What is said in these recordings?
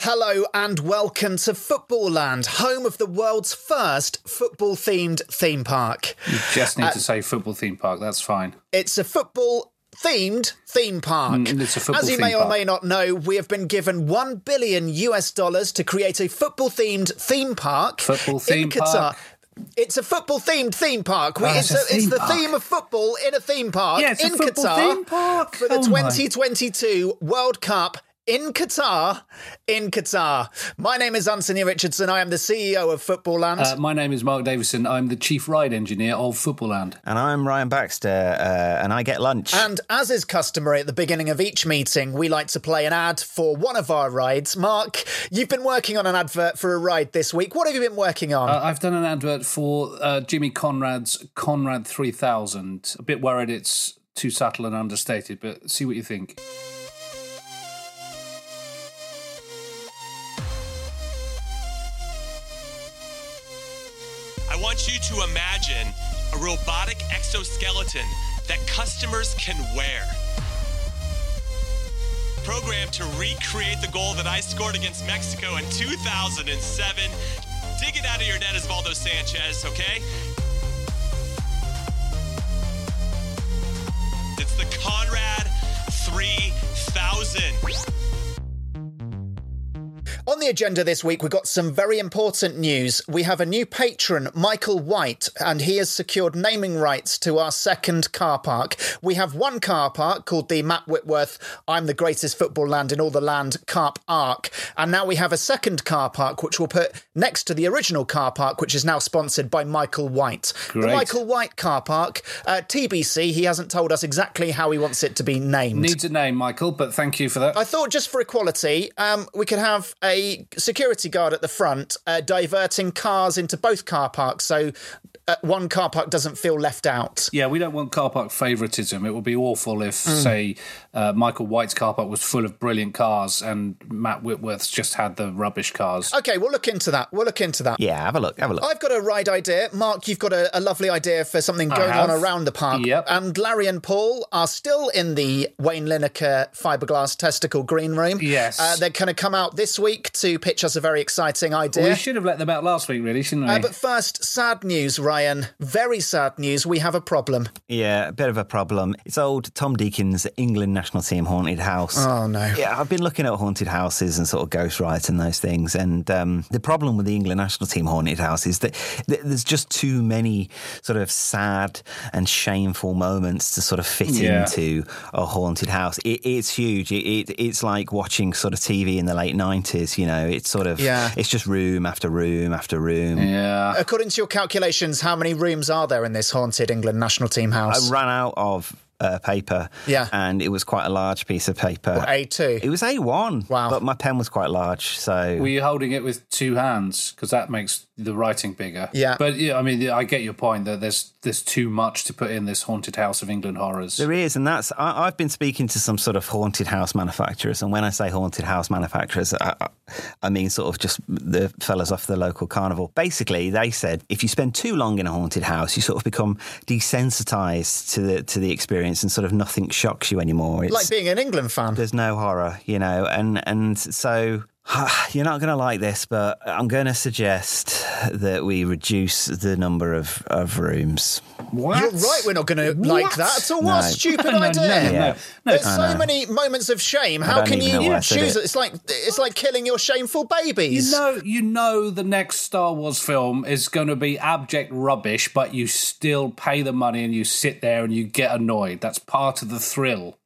Hello and welcome to Footballland, home of the world's first football-themed theme park. You just need to say football theme park, that's fine. It's a football-themed theme park. As you may or may not know, we have been given $1 billion US to create a football-themed theme park in Qatar. It's a football-themed theme park. It's the theme of football in a theme park in Qatar for the 2022 World Cup. In Qatar. My name is Anthony Richardson. I am the CEO of Footballland. My name is Mark Davison. I'm the chief ride engineer of Footballland. And I'm Ryan Baxter, and I get lunch. And as is customary at the beginning of each meeting, we like to play an ad for one of our rides. Mark, you've been working on an advert for a ride this week. What have you been working on? I've done an advert for Jimmy Conrad's Conrad 3000. A bit worried it's too subtle and understated, but see what you think. I want you to imagine a robotic exoskeleton that customers can wear. Programmed to recreate the goal that I scored against Mexico in 2007. Dig it out of your net, Osvaldo Sanchez, okay? It's the Conrad 3000. On the agenda this week, we've got some very important news. We have a new patron, Michael White, and he has secured naming rights to our second car park. We have one car park called the Matt Whitworth I'm the Greatest Football Land in All the Land Carp Arc. And now we have a second car park, which we'll put next to the original car park, which is now sponsored by Michael White. Great. The Michael White car park, TBC, he hasn't told us exactly how he wants it to be named. Needs a name, Michael, but thank you for that. I thought just for equality, we could have a security guard at the front diverting cars into both car parks so one car park doesn't feel left out. Yeah, we don't want car park favouritism. It would be awful if, say, Michael White's car park was full of brilliant cars and Matt Whitworth's just had the rubbish cars. Okay, we'll look into that. Yeah, have a look. I've got a ride idea. Mark, you've got a lovely idea for something going on around the park. Yep. And Larry and Paul are still in the Wayne Lineker fiberglass testicle green room. Yes. They're going to come out this week to pitch us a very exciting idea. Well, we should have let them out last week, really, shouldn't we? But first, sad news, Ryan. Very sad news. We have a problem. Yeah, a bit of a problem. It's old Tom Deacon's England National Team Haunted House. Oh, no. Yeah, I've been looking at haunted houses and sort of ghost rides and those things, and the problem with the England National Team Haunted House is that there's just too many sort of sad and shameful moments to sort of fit into a haunted house. It's huge. It's like watching sort of TV in the late 90s. You know, it's sort of, it's just room after room after room. Yeah. According to your calculations, how many rooms are there in this haunted England National Team house? I ran out of paper, and it was quite a large piece of paper. Well, A2? It was A1. Wow. But my pen was quite large, so... Were you holding it with two hands? Because that makes the writing bigger. Yeah. But, yeah, I mean, I get your point that there's too much to put in this haunted house of England horrors. There is, and that's... I've been speaking to some sort of haunted house manufacturers, and when I say haunted house manufacturers, I mean sort of just the fellas off the local carnival. Basically, they said, if you spend too long in a haunted house, you sort of become desensitised to the experience, and sort of nothing shocks you anymore. It's like being an England fan. There's no horror, you know, and so... You're not going to like this, but I'm going to suggest that we reduce the number of rooms. What? You're right, we're not going to like that at all. No. What a stupid idea. No. There's so many moments of shame. How can you choose it? It's like killing your shameful babies. You know the next Star Wars film is going to be abject rubbish, but you still pay the money and you sit there and you get annoyed. That's part of the thrill.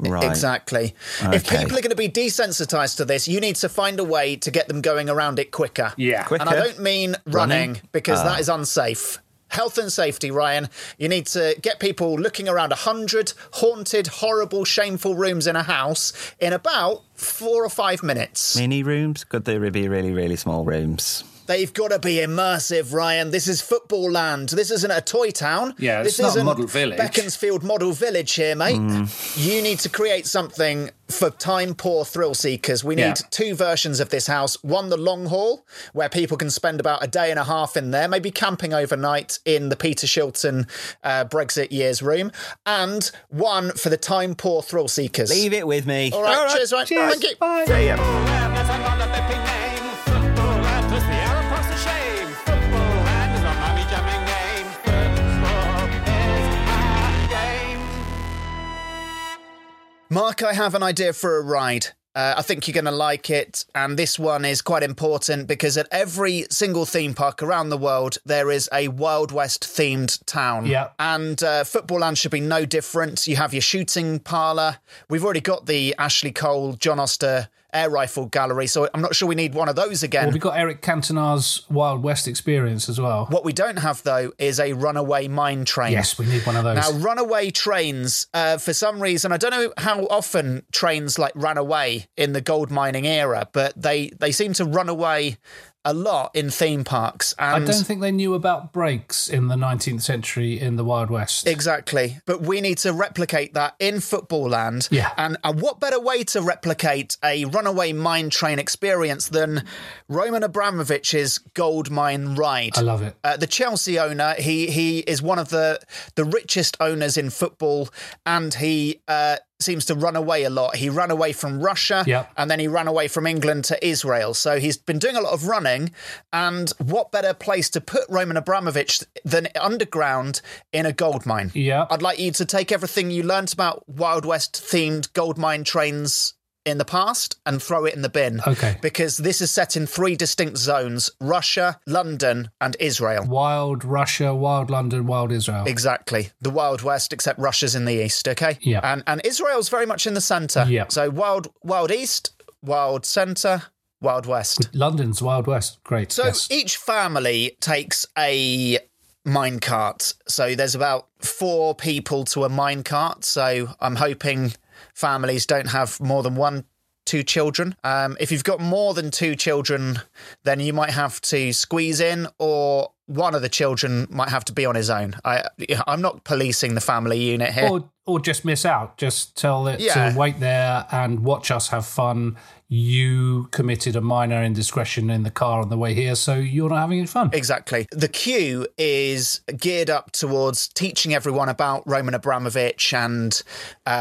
Right. Exactly. Okay. If people are going to be desensitized to this, you need to find a way to get them going around it quicker. Yeah. Quicker. And I don't mean running. because that is unsafe. Health and safety, Ryan. You need to get people looking around 100 haunted, horrible, shameful rooms in a house in about 4 or 5 minutes. Mini rooms? Could they be really, really small rooms? They've got to be immersive, Ryan. This is football land. This isn't a toy town. Yeah, it's not a model village. Beaconsfield model village here, mate. Mm. You need to create something for time-poor thrill-seekers. We need two versions of this house. One, the long haul, where people can spend about a day and a half in there, maybe camping overnight in the Peter Shilton Brexit years room. And one for the time-poor thrill-seekers. Leave it with me. All right, cheers, Ryan. Cheers. Thank you. Bye. See ya. Mark, I have an idea for a ride. I think you're going to like it. And this one is quite important because at every single theme park around the world, there is a Wild West themed town. Yeah. And Footballland should be no different. You have your shooting parlour. We've already got the Ashley Cole, John Oster air rifle gallery, so I'm not sure we need one of those again. Well, we've got Eric Cantona's Wild West experience as well. What we don't have, though, is a runaway mine train. Yes, we need one of those. Now, runaway trains, for some reason, I don't know how often trains ran away in the gold mining era, but they seem to run away a lot in theme parks. And I don't think they knew about brakes in the 19th century in the Wild West. Exactly. But we need to replicate that in football land. Yeah. And what better way to replicate a runaway mine train experience than Roman Abramovich's gold mine ride? I love it. The Chelsea owner, he is one of the richest owners in football, and he seems to run away a lot. He ran away from Russia, and then he ran away from England to Israel. So he's been doing a lot of running, and what better place to put Roman Abramovich than underground in a gold mine? Yeah. I'd like you to take everything you learnt about Wild West-themed gold mine trains in the past and throw it in the bin. Okay. Because this is set in 3 distinct zones: Russia, London, and Israel. Wild Russia, wild London, wild Israel. Exactly. The Wild West, except Russia's in the east, okay? Yeah. And Israel's very much in the centre. Yeah. So wild east, wild centre, wild west. London's wild west. Great. So each family takes a minecart. So there's about 4 people to a minecart. So I'm hoping families don't have more than 1-2 children. If you've got more than 2 children, then you might have to squeeze in, or one of the children might have to be on his own. I'm not policing the family unit here. Or just miss out. Just tell it to wait there and watch us have fun. You committed a minor indiscretion in the car on the way here, so you're not having any fun. Exactly. The queue is geared up towards teaching everyone about Roman Abramovich and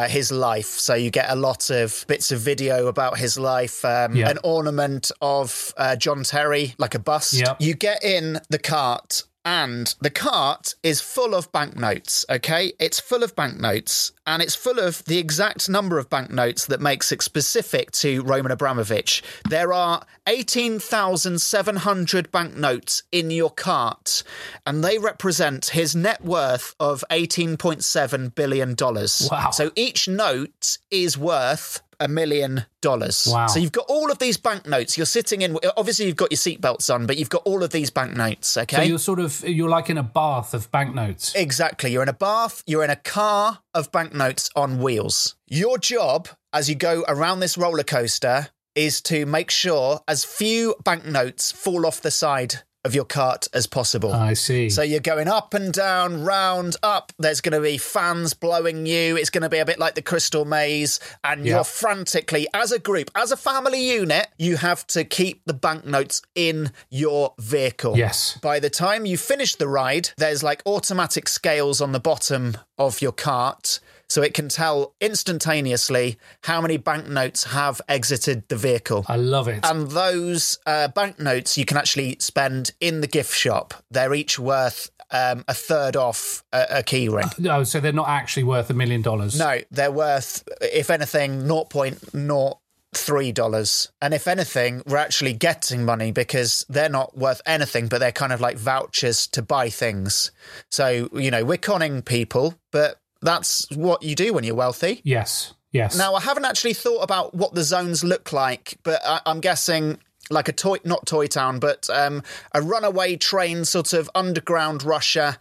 his life. So you get a lot of bits of video about his life, an ornament of John Terry, like a bust. Yep. You get in the cart, and the cart is full of banknotes, okay? It's full of banknotes, and it's full of the exact number of banknotes that makes it specific to Roman Abramovich. There are 18,700 banknotes in your cart, and they represent his net worth of $18.7 billion. Wow. So each note is worth $1 million. Wow. So you've got all of these banknotes. You're sitting in, obviously you've got your seatbelts on, but you've got all of these banknotes, okay? So you're like in a bath of banknotes. Exactly. You're in a bath, you're in a car of banknotes on wheels. Your job as you go around this roller coaster is to make sure as few banknotes fall off the side of your cart as possible. I see. So you're going up and down, round, up. There's going to be fans blowing you. It's going to be a bit like the Crystal Maze. And you're frantically, as a group, as a family unit, you have to keep the banknotes in your vehicle. Yes. By the time you finish the ride, there's automatic scales on the bottom of your cart, so it can tell instantaneously how many banknotes have exited the vehicle. I love it. And those banknotes you can actually spend in the gift shop. They're each worth a third off a key ring. No, so they're not actually worth $1 million. No, they're worth, if anything, $0.03. And if anything, we're actually getting money because they're not worth anything, but they're kind of like vouchers to buy things. So, you know, we're conning people, but that's what you do when you're wealthy. Yes, yes. Now, I haven't actually thought about what the zones look like, but I'm guessing like a toy, not Toy Town, but a runaway train, sort of underground Russia,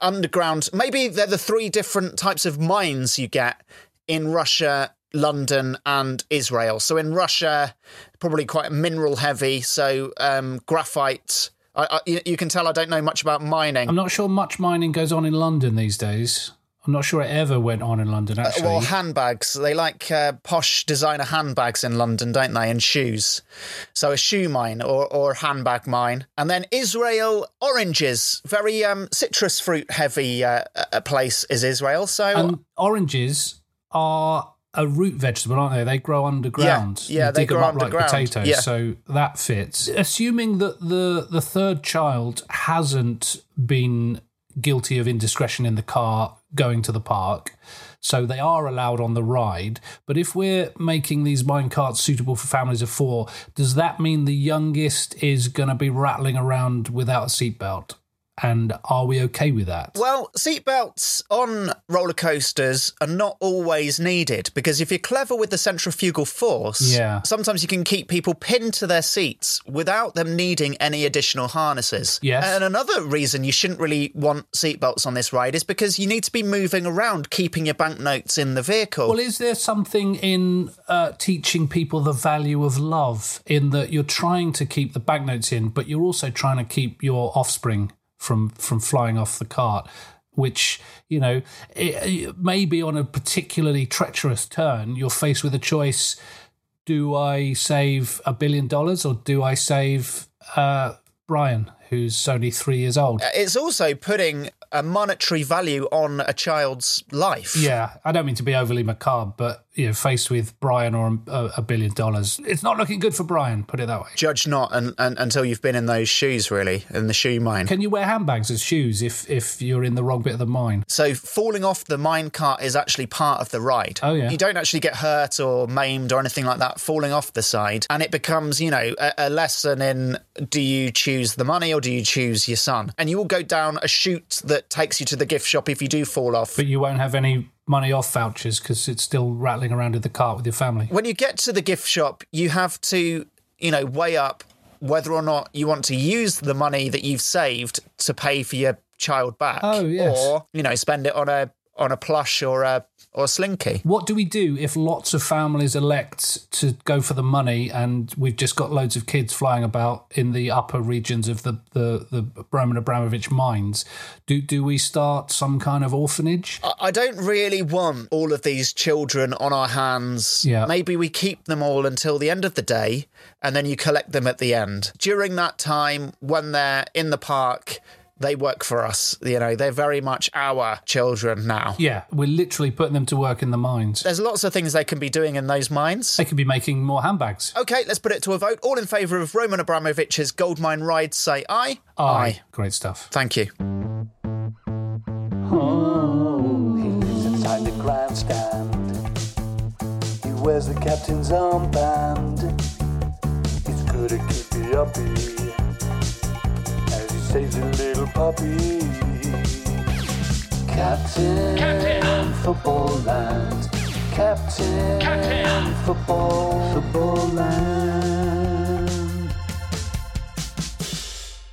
underground. Maybe they're the three different types of mines you get in Russia, London and Israel. So in Russia, probably quite mineral heavy. So graphite. You can tell I don't know much about mining. I'm not sure much mining goes on in London these days. I'm not sure it ever went on in London, actually. Well, handbags. They like posh designer handbags in London, don't they? And shoes. So a shoe mine or handbag mine. And then Israel, oranges. Very citrus fruit heavy place is Israel. So oranges are a root vegetable, aren't they? They grow underground. Yeah, yeah, they grow underground. Like potatoes, yeah. So that fits. Assuming that the third child hasn't been guilty of indiscretion in the car going to the park, so they are allowed on the ride. But if we're making these mine carts suitable for families of four, does that mean the youngest is going to be rattling around without a seatbelt? And are we okay with that? Well, seatbelts on roller coasters are not always needed because if you're clever with the centrifugal force, sometimes you can keep people pinned to their seats without them needing any additional harnesses. Yes. And another reason you shouldn't really want seatbelts on this ride is because you need to be moving around, keeping your banknotes in the vehicle. Well, is there something in teaching people the value of love in that you're trying to keep the banknotes in, but you're also trying to keep your offspring from flying off the cart, which, you know, it may be on a particularly treacherous turn. You're faced with a choice. Do I save $1 billion or do I save Brian, who's only 3 years old? It's also putting a monetary value on a child's life. Yeah, I don't mean to be overly macabre, but, you know, faced with Brian or $1 billion, it's not looking good for Brian, put it that way. Judge not until you've been in those shoes, really, in the shoe mine. Can you wear handbags as shoes if you're in the wrong bit of the mine? So falling off the mine cart is actually part of the ride. Oh, yeah. You don't actually get hurt or maimed or anything like that falling off the side, and it becomes, you know, a lesson in, do you choose the money or do you choose your son? And you will go down a chute that takes you to the gift shop if you do fall off. But you won't have any money off vouchers because it's still rattling around in the cart with your family. When you get to the gift shop, you have to, you know, weigh up whether or not you want to use the money that you've saved to pay for your child back. Oh, yes. Or, you know, spend it on a plush or a slinky. What do we do if lots of families elect to go for the money and we've just got loads of kids flying about in the upper regions of the Roman Abramovich mines? Do we start some kind of orphanage? I don't really want all of these children on our hands. Yeah. Maybe we keep them all until the end of the day and then you collect them at the end. During that time, when they're in the park, they work for us, you know, they're very much our children now. Yeah, we're literally putting them to work in the mines. There's lots of things they can be doing in those mines. They could be making more handbags. OK, let's put it to a vote. All in favour of Roman Abramovich's gold mine ride, say aye. Aye. Aye. Great stuff. Thank you. Oh, he lives inside the grandstand. He wears the captain's armband. He's good at keepy-uppy. Saves a little puppy. Captain. Footballland. Captain. Footballland.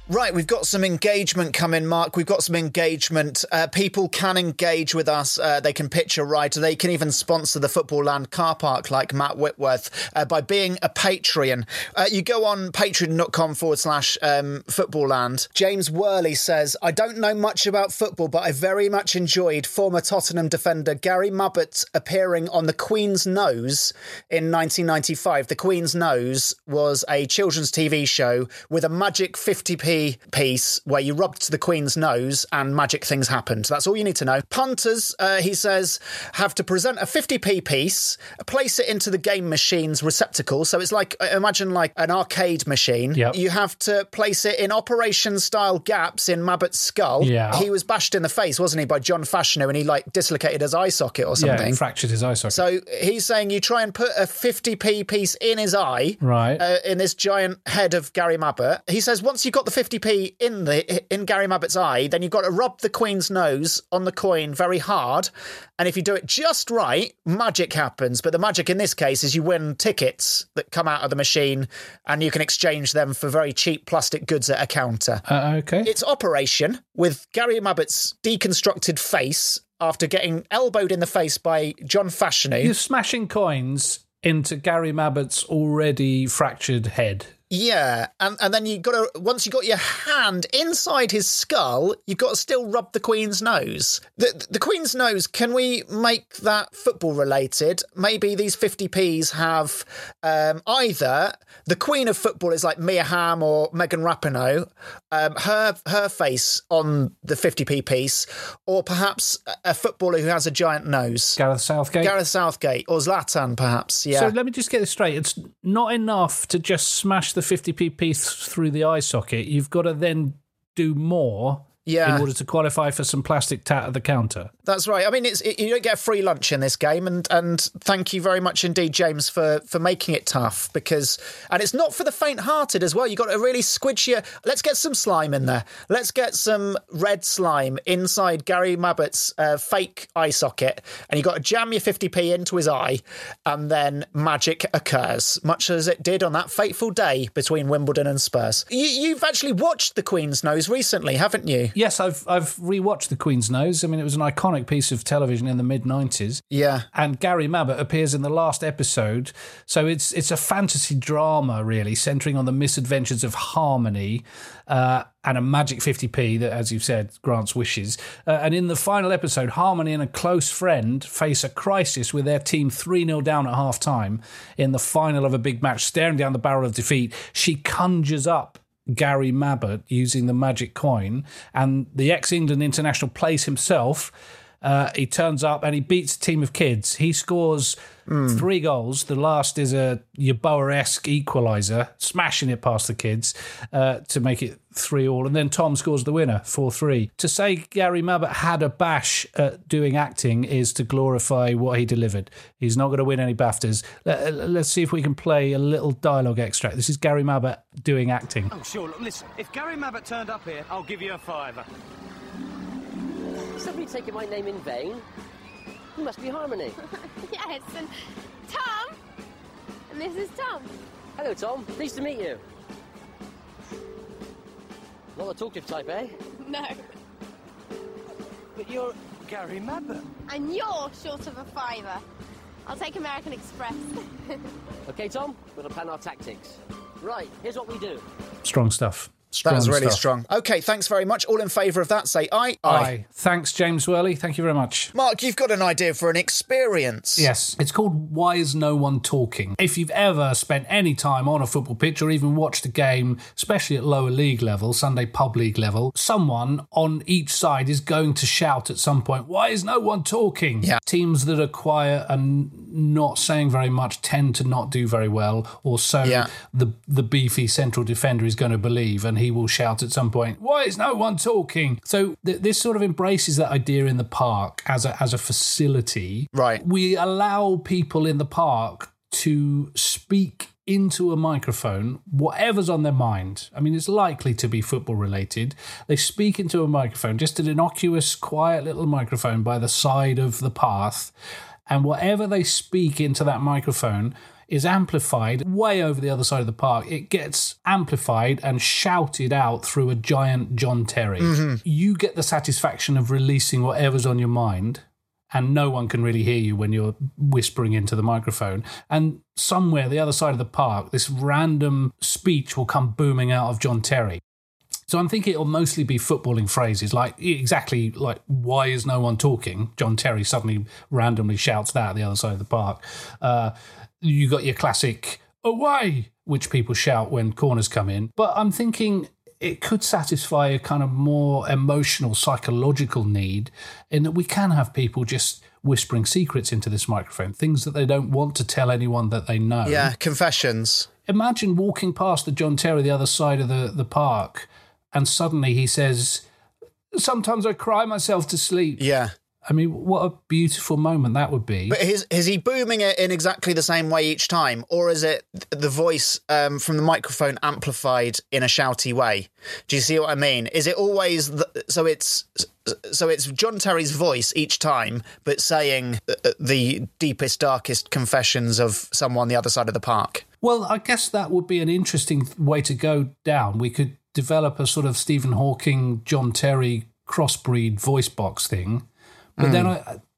Right, we've got some engagement coming, Mark. We've got some engagement. People can engage with us. They can pitch a ride. They can even sponsor the Footballland car park like Matt Whitworth by being a Patreon. You go on patreon.com/Footballland. James Worley says, I don't know much about football, but I very much enjoyed former Tottenham defender Gary Mabbutt appearing on The Queen's Nose in 1995. The Queen's Nose was a children's TV show with a magic 50p BBC piece where you rubbed the Queen's nose and magic things happened. That's all you need to know. Punters, he says, have to present a 50p piece, place it into the game machine's receptacle. So it's like, imagine like an arcade machine. Yep. You have to place it in operation-style gaps in Mabbutt's skull. Yeah. He was bashed in the face, wasn't he, by John Fashanu, and he like dislocated his eye socket or something. Yeah, he fractured his eye socket. So he's saying you try and put a 50p piece in his eye, right? In this giant head of Gary Mabbutt. He says once you've got the 50p in Gary Mabbutt's eye, then you've got to rub the Queen's nose on the coin very hard, and if you do it just right, magic happens. But the magic in this case is you win tickets that come out of the machine, and you can exchange them for very cheap plastic goods at a counter. Okay. It's Operation with Gary Mabbutt's deconstructed face after getting elbowed in the face by John Fashanu. You're smashing coins into Gary Mabbutt's already fractured head. Yeah, and then you got to, once you got your hand inside his skull, you've got to still rub the Queen's nose. The Queen's nose, can we make that football related? Maybe these 50p's have either the Queen of football is like Mia Hamm or Megan Rapinoe, her face on the 50p piece, or perhaps a footballer who has a giant nose. Gareth Southgate or Zlatan, perhaps. Yeah. So let me just get this straight. It's not enough to just smash the 50p piece through the eye socket. You've got to then do more, yeah, in order to qualify for some plastic tat at the counter. That's right. I mean, you don't get a free lunch in this game, and thank you very much indeed, James, for making it tough, because, and it's not for the faint-hearted as well. You've got to really squidge your... Let's get some slime in there. Let's get some red slime inside Gary Mabbutt's fake eye socket, and you've got to jam your 50p into his eye, and then magic occurs, much as it did on that fateful day between Wimbledon and Spurs. You've actually watched The Queen's Nose recently, haven't you? Yes, I've rewatched The Queen's Nose. I mean, it was an iconic piece of television in the mid-90s. Yeah. And Gary Mabbutt appears in the last episode. So it's a fantasy drama, really, centering on the misadventures of Harmony and a magic 50p that, as you've said, grants wishes. And in the final episode, Harmony and a close friend face a crisis with their team 3-0 down at half-time. In the final of a big match, staring down the barrel of defeat, she conjures up Gary Mabbutt using the magic coin, and the ex-England international plays himself. He turns up and he beats a team of kids. He scores 3 goals. The last is a Yeboah-esque equaliser, smashing it past the kids to make it 3-3. And then Tom scores the winner, 4-3. To say Gary Mabbutt had a bash at doing acting is to glorify what he delivered. He's not going to win any BAFTAs. Let's see if we can play a little dialogue extract. This is Gary Mabbutt doing acting. Oh, sure. Look, listen, if Gary Mabbutt turned up here, I'll give you a £5. Somebody taking my name in vain? You must be Harmony. Yes, and Tom. And this is Tom. Hello, Tom. Pleased to meet you. Not a talkative type, eh? No. But you're Gary Mabbutt. And you're short of a £5. I'll take American Express. OK, Tom, we'll plan our tactics. Right, here's what we do. Strong stuff. That was really strong. Okay, thanks very much. All in favour of that, say aye. Aye. Thanks, James Worley. Thank you very much. Mark, you've got an idea for an experience. Yes. It's called Why Is No One Talking? If you've ever spent any time on a football pitch or even watched a game, especially at lower league level, Sunday pub league level, someone on each side is going to shout at some point, why is no one talking? Yeah. Teams that are quiet and not saying very much tend to not do very well, or so the beefy central defender is going to believe, and he will shout at some point, why is no one talking? So this sort of embraces that idea in the park as a facility. Right. We allow people in the park to speak into a microphone, whatever's on their mind. I mean, it's likely to be football related. They speak into a microphone, just an innocuous, quiet little microphone by the side of the path. And whatever they speak into that microphone is amplified way over the other side of the park. It gets amplified and shouted out through a giant John Terry. Mm-hmm. You get the satisfaction of releasing whatever's on your mind, and no one can really hear you when you're whispering into the microphone. And somewhere the other side of the park, this random speech will come booming out of John Terry. So I'm thinking it'll mostly be footballing phrases, like why is no one talking? John Terry suddenly randomly shouts that at the other side of the park. You got your classic away, which people shout when corners come in. But I'm thinking it could satisfy a kind of more emotional, psychological need, in that we can have people just whispering secrets into this microphone, things that they don't want to tell anyone that they know. Yeah, confessions. Imagine walking past the John Terry the other side of the park, and suddenly he says, "Sometimes I cry myself to sleep." Yeah. I mean, what a beautiful moment that would be. But is he booming it in exactly the same way each time? Or is it the voice from the microphone amplified in a shouty way? Do you see what I mean? Is it always... So it's John Terry's voice each time, but saying the deepest, darkest confessions of someone the other side of the park? Well, I guess that would be an interesting way to go down. We could develop a sort of Stephen Hawking, John Terry crossbreed voice box thing. But then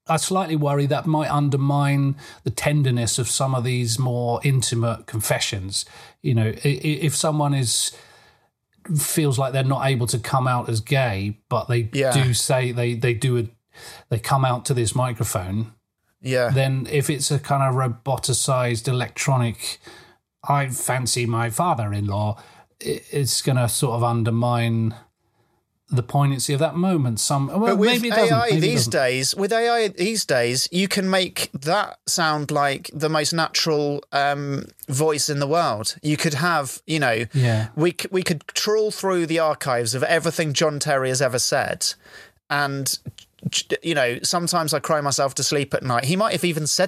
I slightly worry that might undermine the tenderness of some of these more intimate confessions. You know, if someone feels like they're not able to come out as gay, but they do say they come out to this microphone. Yeah. Then if it's a kind of roboticized electronic, I fancy my father-in-law, it's going to sort of undermine the poignancy of that moment. With AI these days, you can make that sound like the most natural voice in the world. You could have, we could trawl through the archives of everything John Terry has ever said, and sometimes I cry myself to sleep at night. He might have even said.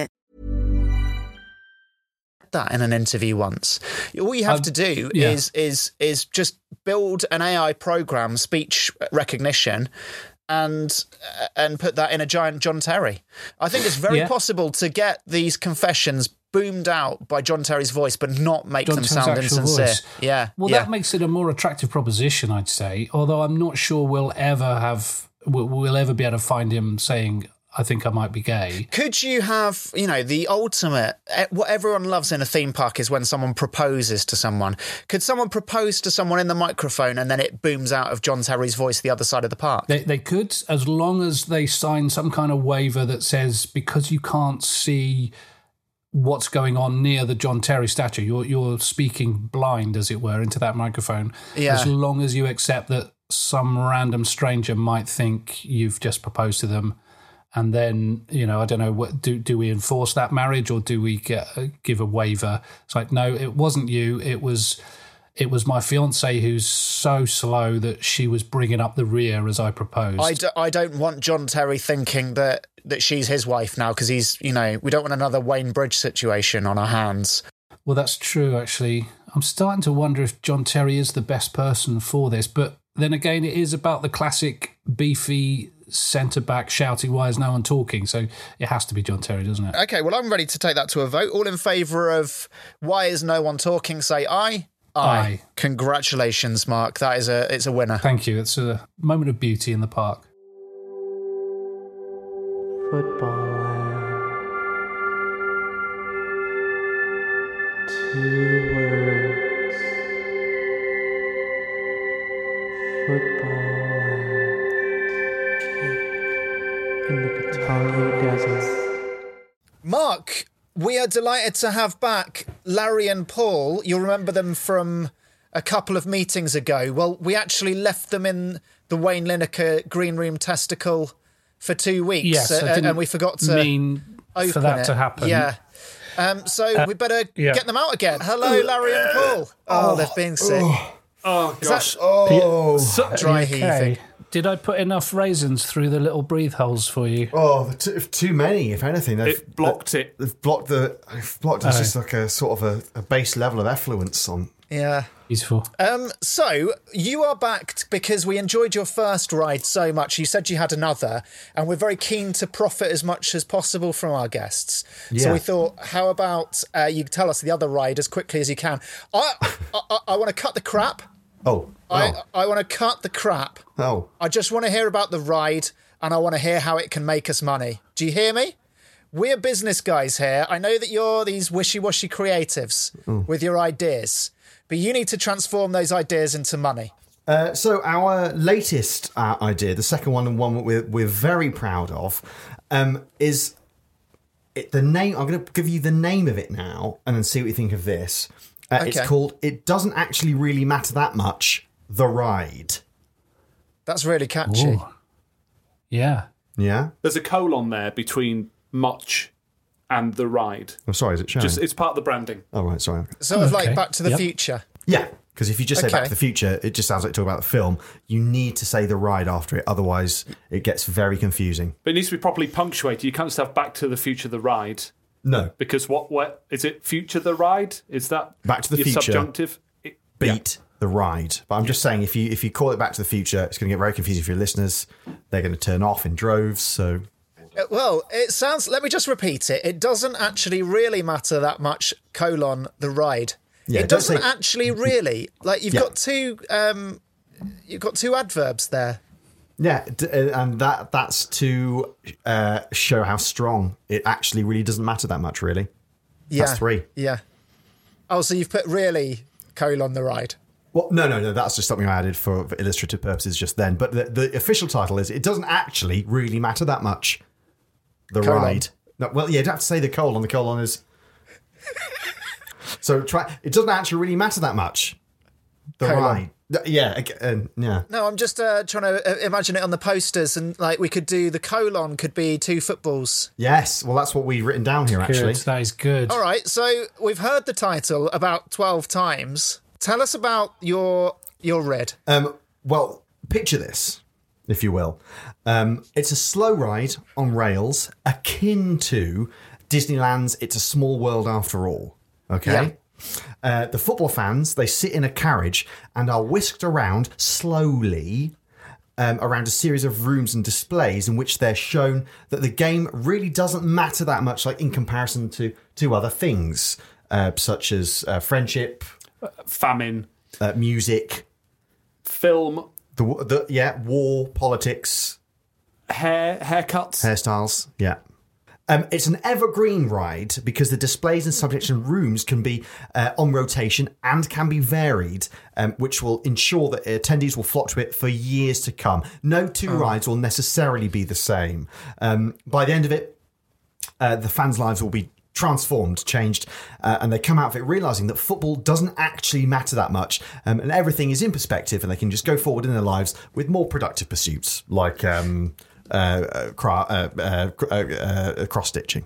That in an interview once. All you have to do is just build an AI program, speech recognition, and put that in a giant John Terry. I think it's very possible to get these confessions boomed out by John Terry's voice, but not make them sound insincere. Voice. Yeah. Well, that makes it a more attractive proposition, I'd say. Although I'm not sure we'll ever be able to find him saying, I think I might be gay. Could you have, the ultimate, what everyone loves in a theme park is when someone proposes to someone. Could someone propose to someone in the microphone and then it booms out of John Terry's voice the other side of the park? They could, as long as they sign some kind of waiver that says, because you can't see what's going on near the John Terry statue, you're speaking blind, as it were, into that microphone. Yeah. As long as you accept that some random stranger might think you've just proposed to them. And then, I don't know, do we enforce that marriage or do we give a waiver? It's like, no, it wasn't you. It was my fiancée who's so slow that she was bringing up the rear as I proposed. I don't want John Terry thinking that that she's his wife now, because he's, you know, we don't want another Wayne Bridge situation on our hands. Well, that's true, actually. I'm starting to wonder if John Terry is the best person for this, but then again, it is about the classic beefy centre-back shouting, why is no one talking? So it has to be John Terry, doesn't it? OK, well, I'm ready to take that to a vote. All in favour of why is no one talking, say aye. Aye. Congratulations, Mark. That is it's a winner. Thank you. It's a moment of beauty in the park. Footballland. 2 words. Footballland. In the Patani Desert. Mark, we are delighted to have back Larry and Paul. You'll remember them from a couple of meetings ago. Well, we actually left them in the Wayne Lineker Green Room testicle for 2 weeks, yes, and we forgot to mean open for that it. To happen. Yeah, so we better get them out again. Hello, Larry and Paul. Oh, they've been sick. Oh gosh, dry heaving. Did I put enough raisins through the little breathe holes for you? Oh, too many, if anything. It blocked it. They've blocked the. They've blocked. It's just like a sort of a base level of effluence on. Yeah. Beautiful. So you are backed because we enjoyed your first ride so much. You said you had another, and we're very keen to profit as much as possible from our guests. Yeah. So we thought, how about you tell us the other ride as quickly as you can? I want to cut the crap. Oh. I want to cut the crap. Oh. I just want to hear about the ride, and I want to hear how it can make us money. Do you hear me? We're business guys here. I know that you're these wishy-washy creatives with your ideas, but you need to transform those ideas into money. So our latest idea, the second one and one that we're very proud of, is the name. I'm going to give you the name of it now and then see what you think of this. Okay. It's called It Doesn't Actually Really Matter That Much, The Ride. That's really catchy. Ooh. Yeah. Yeah? There's a colon there between much and the ride. I'm sorry, is it showing? It's part of the branding. Oh, right, sorry. Sort of like Back to the Future. Yeah, because if you just say Back to the Future, it just sounds like talking about the film. You need to say the ride after it, otherwise it gets very confusing. But it needs to be properly punctuated. You can't just have Back to the Future, the ride. No. Because what is it? Future the ride? Is that Back to the Future subjunctive? The ride. But I'm just saying, if you call it Back to the Future, it's going to get very confusing for your listeners. They're going to turn off in droves, so... Well, it sounds... Let me just repeat it. It doesn't actually really matter that much, colon, the ride. Yeah, it doesn't actually really... Like, you've got two adverbs there. Yeah, and that's to show how strong it actually really doesn't matter that much, really. Yeah. That's 3. Yeah. Oh, so you've put really, colon, the ride. Well, no, that's just something I added for illustrative purposes just then. But the official title is It Doesn't Actually Really Matter That Much, The colon. Ride. No, well, yeah, you'd have to say the colon. The colon is... So try. It doesn't actually really matter that much, The colon. Ride. Yeah, yeah. No, I'm just trying to imagine it on the posters, and like we could do the colon could be 2 footballs. Yes, well, that's what we've written down here, actually. Good. That is good. All right, so we've heard the title about 12 times. Tell us about your red. Well, picture this, if you will. It's a slow ride on rails akin to Disneyland's It's a Small World After All. Okay. Yeah. The football fans, they sit in a carriage and are whisked around slowly around a series of rooms and displays in which they're shown that the game really doesn't matter that much, like in comparison to other things, such as friendship, famine, music, film, war, politics, haircuts, hairstyles, yeah. It's an evergreen ride because the displays and subjects and rooms can be on rotation and can be varied, which will ensure that attendees will flock to it for years to come. No two rides will necessarily be the same. By the end of it, the fans' lives will be transformed, changed, and they come out of it realising that football doesn't actually matter that much, and everything is in perspective, and they can just go forward in their lives with more productive pursuits like... cross-stitching.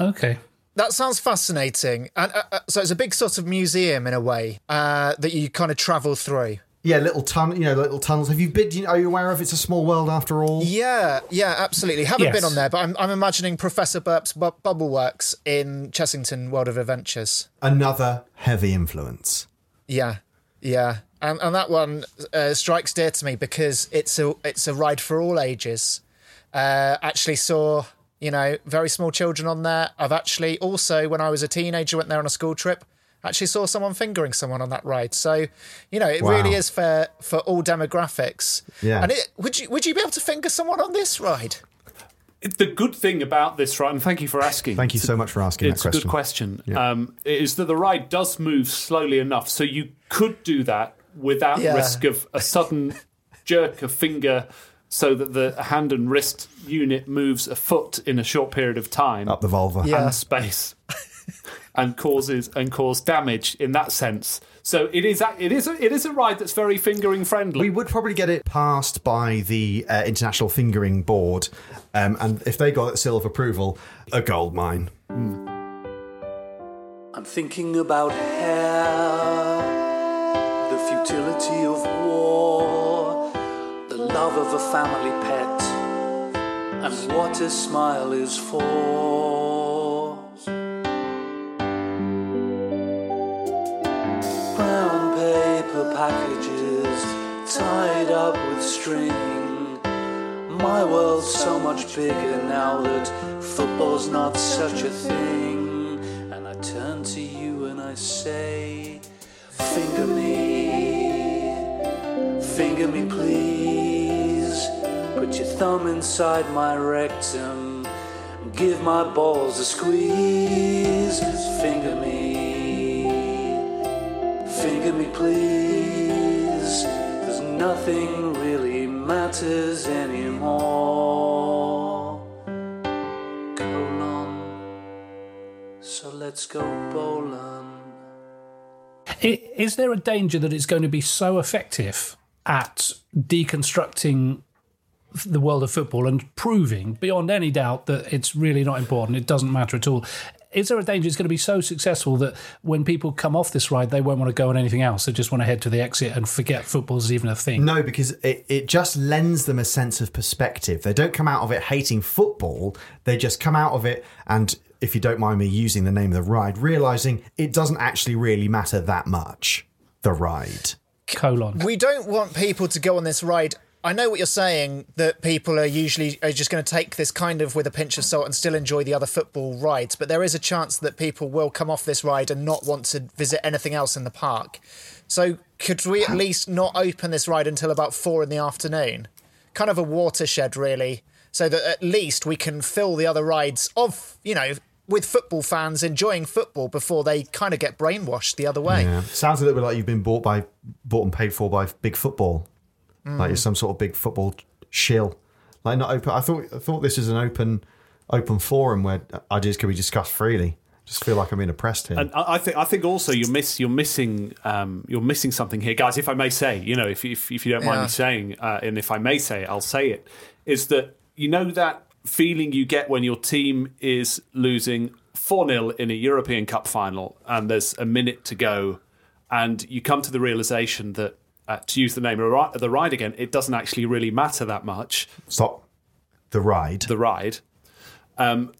Okay. That sounds fascinating. And so it's a big sort of museum in a way that you kind of travel through. Yeah, little tunnels. Have you been? Are you aware of It's a Small World After All? Yeah, absolutely. Haven't been on there, but I'm imagining Professor Burp's Bubble Works in Chessington World of Adventures. Another heavy influence. Yeah, and that one strikes dear to me because it's a ride for all ages. Actually saw very small children on there. I've actually also, when I was a teenager, went there on a school trip. Actually saw someone fingering someone on that ride. So, it really is for all demographics. Yeah. And would you be able to finger someone on this ride? The good thing about this ride, and thank you for asking. Thank you so much for asking that question. It's a good question. Yeah. Is that the ride does move slowly enough, so you could do that without risk of a sudden jerk of finger so that the hand and wrist unit moves a foot in a short period of time. Up the vulva. Yeah. And space. And cause damage in that sense. So it is a ride that's very fingering friendly. We would probably get it passed by the International Fingering Board, and if they got a seal of approval, a gold mine. I'm thinking about hair, the futility of war, the love of a family pet, and what a smile is for. Packages tied up with string. My world's so much bigger now that football's not such a thing. And I turn to you and I say, finger me please. Put your thumb inside my rectum, give my balls a squeeze. Finger me please, 'cause nothing really matters anymore. Colon. So let's go bowling. Is there a danger that it's going to be so effective at deconstructing the world of football and proving beyond any doubt that it's really not important, it doesn't matter at all? Is there a danger it's going to be so successful that when people come off this ride, they won't want to go on anything else? They just want to head to the exit and forget football's even a thing? No, because it just lends them a sense of perspective. They don't come out of it hating football. They just come out of it and, if you don't mind me using the name of the ride, realising it doesn't actually really matter that much, the ride. Colon. We don't want people to go on this ride. I know what you're saying, that people are usually just going to take this kind of with a pinch of salt and still enjoy the other football rides, but there is a chance that people will come off this ride and not want to visit anything else in the park. So could we at least not open this ride until about 4 PM? Kind of a watershed, really, so that at least we can fill the other rides with football fans enjoying football before they kind of get brainwashed the other way. Yeah. Sounds a little bit like you've been bought and paid for by Big Football. Like you're some sort of big football shill. Like not open. I thought this is an open forum where ideas can be discussed freely. Just feel like I'm being oppressed here. And I think also you're missing something here, guys. If I may say, if you don't mind me saying, and if I may say it, I'll say it. Is that that feeling you get when your team is losing 4-0 in a European Cup final, and there's a minute to go, and you come to the realization that. To use the name of the ride again, it doesn't actually really matter that much. Stop. The ride. And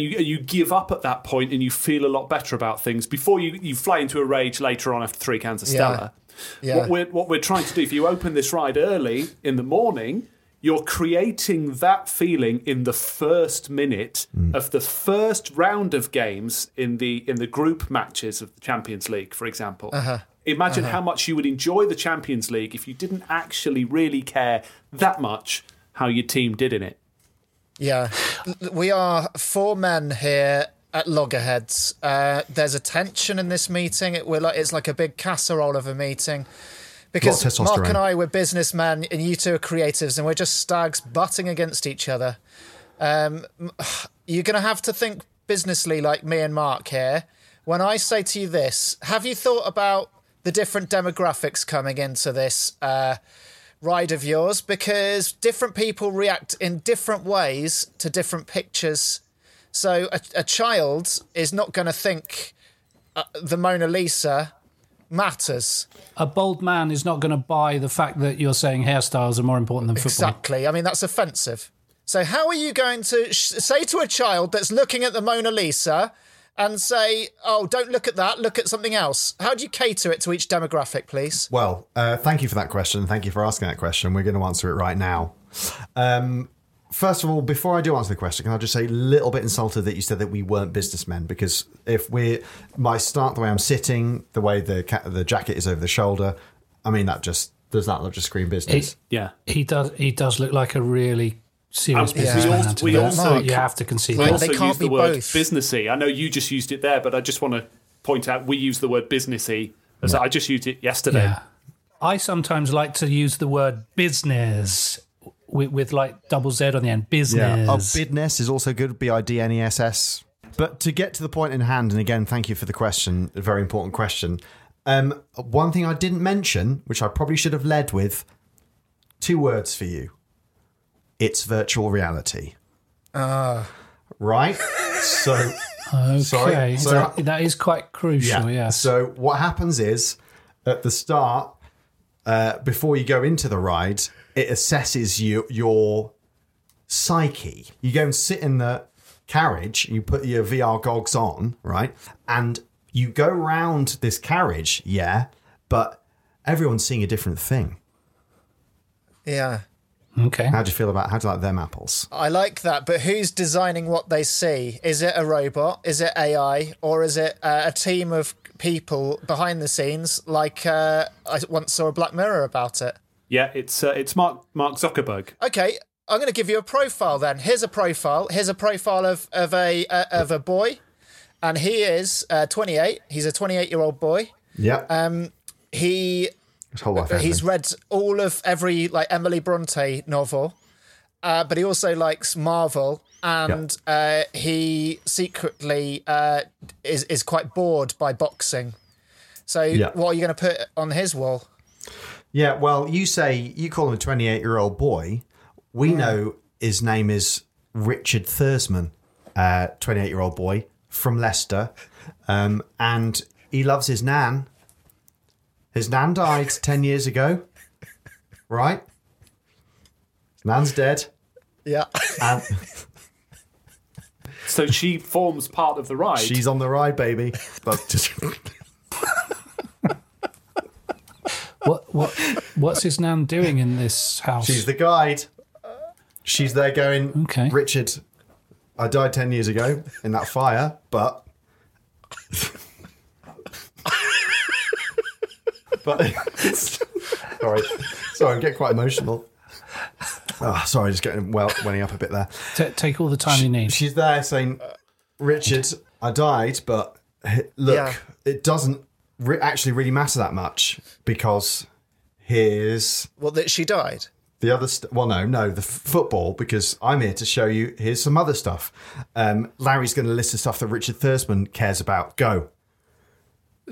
you give up at that point and you feel a lot better about things before you fly into a rage later on after 3 cans of Stella. Yeah. What we're trying to do, if you open this ride early in the morning, you're creating that feeling in the first minute of the first round of games in the group matches of the Champions League, for example. Uh-huh. Imagine how much you would enjoy the Champions League if you didn't actually really care that much how your team did in it. Yeah. We are 4 men here at loggerheads. There's a tension in this meeting. It's like a big casserole of a meeting. Because Mark and I, we're businessmen, and you two are creatives, and we're just stags butting against each other. You're going to have to think businessly like me and Mark here. When I say to you this, have you thought about the different demographics coming into this ride of yours, because different people react in different ways to different pictures. So a child is not going to think the Mona Lisa matters. A bold man is not going to buy the fact that you're saying hairstyles are more important than football. Exactly. I mean, that's offensive. So how are you going to say to a child that's looking at the Mona Lisa and say, oh, don't look at that, look at something else? How do you cater it to each demographic, please? Well, thank you for that question. Thank you for asking that question. We're going to answer it right now. First of all, before I do answer the question, can I just say a little bit insulted that you said that we weren't businessmen? Because if we're... my start, the way I'm sitting, the way the jacket is over the shoulder, I mean, that just... does that look just scream business? He does look like a really... serious business. We also, you have to concede. We also use the word businessy. I know you just used it there, but I just want to point out we use the word businessy. As I just used it yesterday. Yeah. I sometimes like to use the word business with like double Z on the end. Business. Yeah. Business is also good. B-I-D-N-E-S-S. But to get to the point in hand, and again, thank you for the question, a very important question. One thing I didn't mention, which I probably should have led with, 2 words for you. It's virtual reality. Right? So, okay. Sorry. So that is quite crucial, yeah. So what happens is, at the start, before you go into the ride, it assesses your psyche. You go and sit in the carriage, you put your VR goggles on, right? And you go round this carriage, but everyone's seeing a different thing. Yeah. Okay. How do you like them apples? I like that, but who's designing what they see? Is it a robot? Is it AI? Or is it a team of people behind the scenes? Like I once saw a Black Mirror about it. Yeah, it's Mark Zuckerberg. Okay, I'm going to give you a profile then. Here's a profile. Here's a profile of a boy, and he is 28. He's a 28-year-old boy. Yeah. He. Whole life, he's read all of every Emily Bronte novel, but he also likes Marvel, and he secretly is quite bored by boxing. So what are you going to put on his wall? Yeah, well, you say you call him a 28-year-old boy. We know his name is Richard Thursman, 28-year-old boy from Leicester, and he loves his nan. His nan died 10 years ago, right? His nan's dead. Yeah. And so she forms part of the ride. She's on the ride, baby. But just... What's his nan doing in this house? She's the guide. She's there going, okay. Richard, I died 10 years ago in that fire, but... But sorry, I'm getting quite emotional. Oh, sorry, just getting welling up a bit there. Take all the time you need. She's there saying, Richard, I died, but look, it doesn't actually really matter that much because here's... Well, that she died? The other... the football, because I'm here to show you, here's some other stuff. Larry's going to list the stuff that Richard Thursman cares about. Go.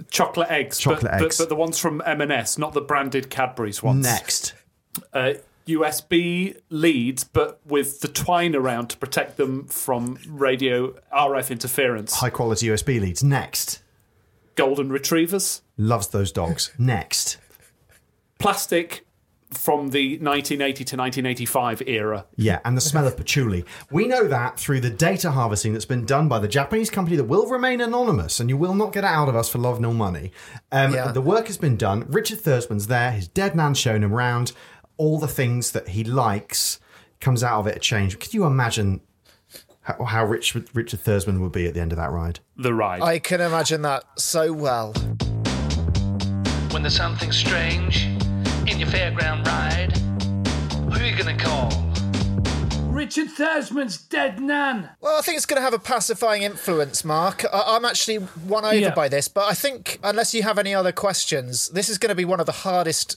Chocolate eggs. But the ones from M&S, not the branded Cadbury's ones. Next. USB leads, but with the twine around to protect them from radio RF interference. High-quality USB leads. Next. Golden retrievers. Loves those dogs. Next. Plastic from the 1980 to 1985 era. Yeah, and the smell of patchouli. We know that through the data harvesting that's been done by the Japanese company that will remain anonymous, and you will not get it out of us for love nor money. The work has been done. Richard Thursman's there. His dead man's shown him round. All the things that he likes comes out of it a change. Could you imagine how rich Richard Thursman would be at the end of that ride? The ride. I can imagine that so well. When there's something strange... in your fairground ride, who are you going to call? Richard Thursman's dead nan. Well, I think it's going to have a pacifying influence, Mark. I'm actually won over by this, but I think, unless you have any other questions, this is going to be one of the hardest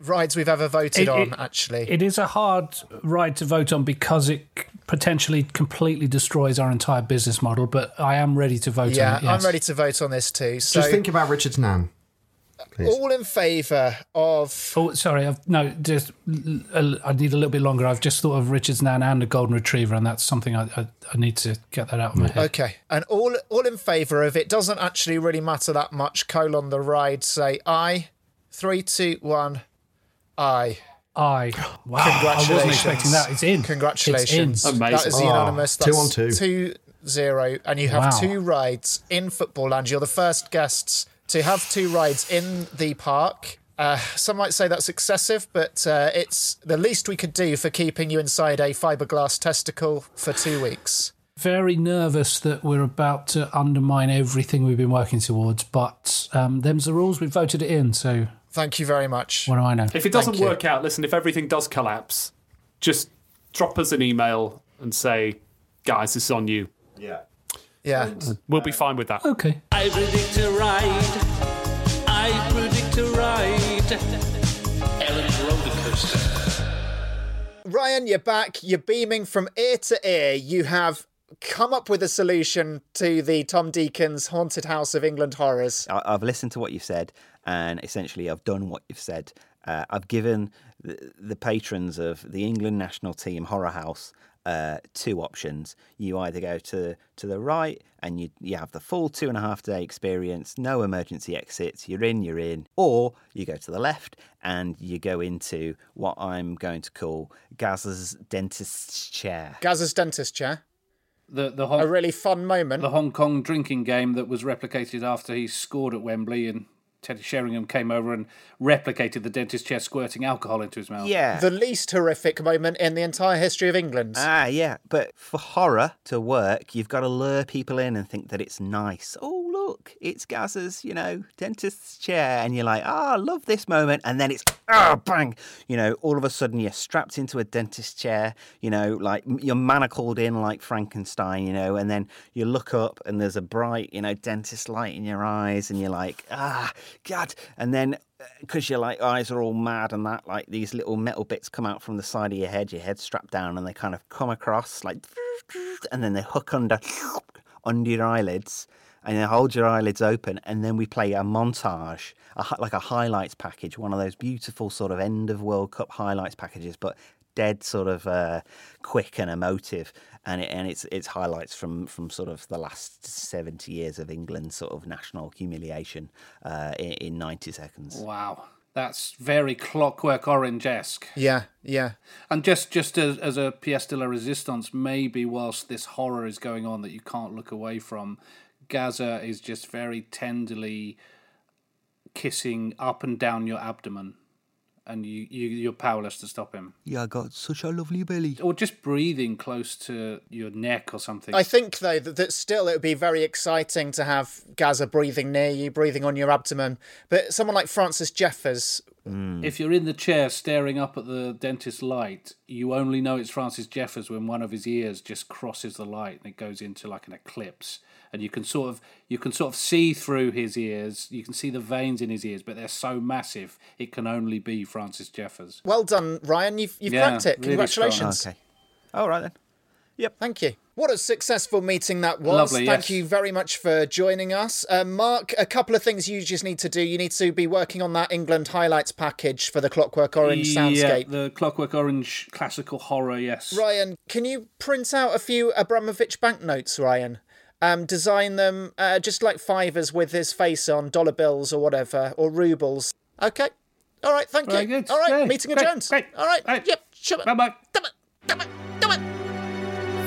rides we've ever voted on, actually. It is a hard ride to vote on because it potentially completely destroys our entire business model, but I am ready to vote on it. Yeah, I'm ready to vote on this too. So. Just think about Richard's nan. please. All in favour of... Oh, sorry. I need a little bit longer. I've just thought of Richard's nan and a golden retriever, and that's something I need to get that out of my head. Okay. And all in favour of it doesn't actually really matter that much. Colon the ride, say aye. 3, 2, 1, aye. Aye. Wow. Congratulations. I wasn't expecting that. It's in. Congratulations. It's in. Amazing. That is unanimous. That's 2 on 2. 2-0. And you have 2 rides in Footballland. You're the first guests to have 2 rides in the park. Some might say that's excessive, but it's the least we could do for keeping you inside a fiberglass testicle for 2 weeks. Very nervous that we're about to undermine everything we've been working towards, but them's the rules. We've voted it in, so... Thank you very much. What do I know? If it doesn't work out, listen, if everything does collapse, just drop us an email and say, guys, this is on you. Yeah. Yeah. And we'll be fine with that. Okay. I predict a ride. I predict a ride. Ellen's roller coaster. Ryan, you're back. You're beaming from ear to ear. You have come up with a solution to the Tom Deacon's Haunted House of England horrors. I've listened to what you've said. And essentially, I've done what you've said. I've given the patrons of the England National Team Horror House 2 options. You either go to the right and you have the full 2.5-day experience, no emergency exits, you're in, or you go to the left and you go into what I'm going to call Gazza's dentist's chair. Gazza's dentist chair? A really fun moment. The Hong Kong drinking game that was replicated after he scored at Wembley and... Teddy Sheringham came over and replicated the dentist chair squirting alcohol into his mouth. Yeah. The least horrific moment in the entire history of England. Ah, yeah. But for horror to work, you've got to lure people in and think that it's nice. Oh, look, it's Gazza's, dentist's chair. And you're like, I love this moment. And then it's, bang. All of a sudden you're strapped into a dentist chair, like you're manacled in like Frankenstein, and then you look up and there's a bright, dentist light in your eyes and you're like, God. And then because your eyes are all mad and that, like these little metal bits come out from the side of your head strapped down, and they kind of come across like, and then they hook under your eyelids and they hold your eyelids open. And then we play a montage, like a highlights package, one of those beautiful sort of end of World Cup highlights packages, but dead sort of quick and emotive. And it's highlights from sort of the last 70 years of England's sort of national humiliation in 90 seconds. Wow. That's very Clockwork Orange-esque. Yeah, yeah. And just as a pièce de la résistance, maybe whilst this horror is going on that you can't look away from, Gazza is just very tenderly kissing up and down your abdomen. And you're powerless to stop him. Yeah, I got such a lovely belly. Or just breathing close to your neck or something. I think, though, that still it would be very exciting to have Gazza breathing near you, breathing on your abdomen. But someone like Francis Jeffers... Mm. If you're in the chair staring up at the dentist light, you only know it's Francis Jeffers when one of his ears just crosses the light and it goes into like an eclipse. And you can sort of see through his ears. You can see the veins in his ears, but they're so massive it can only be Francis Jeffers. Well done, Ryan. You've cracked it. Congratulations. Really okay. All right then. Yep. Thank you. What a successful meeting that was. Lovely, thank you very much for joining us. Mark, a couple of things you just need to do. You need to be working on that England highlights package for the Clockwork Orange soundscape. Yeah, the Clockwork Orange classical horror, yes. Ryan, can you print out a few Abramovich banknotes, Ryan? Design them just like fivers with his face on, dollar bills or whatever, or rubles. Okay. All right, thank you. Good. All right, yeah. Meeting adjourned. Great. All right, yep. Shove it. Bye-bye. Damn it.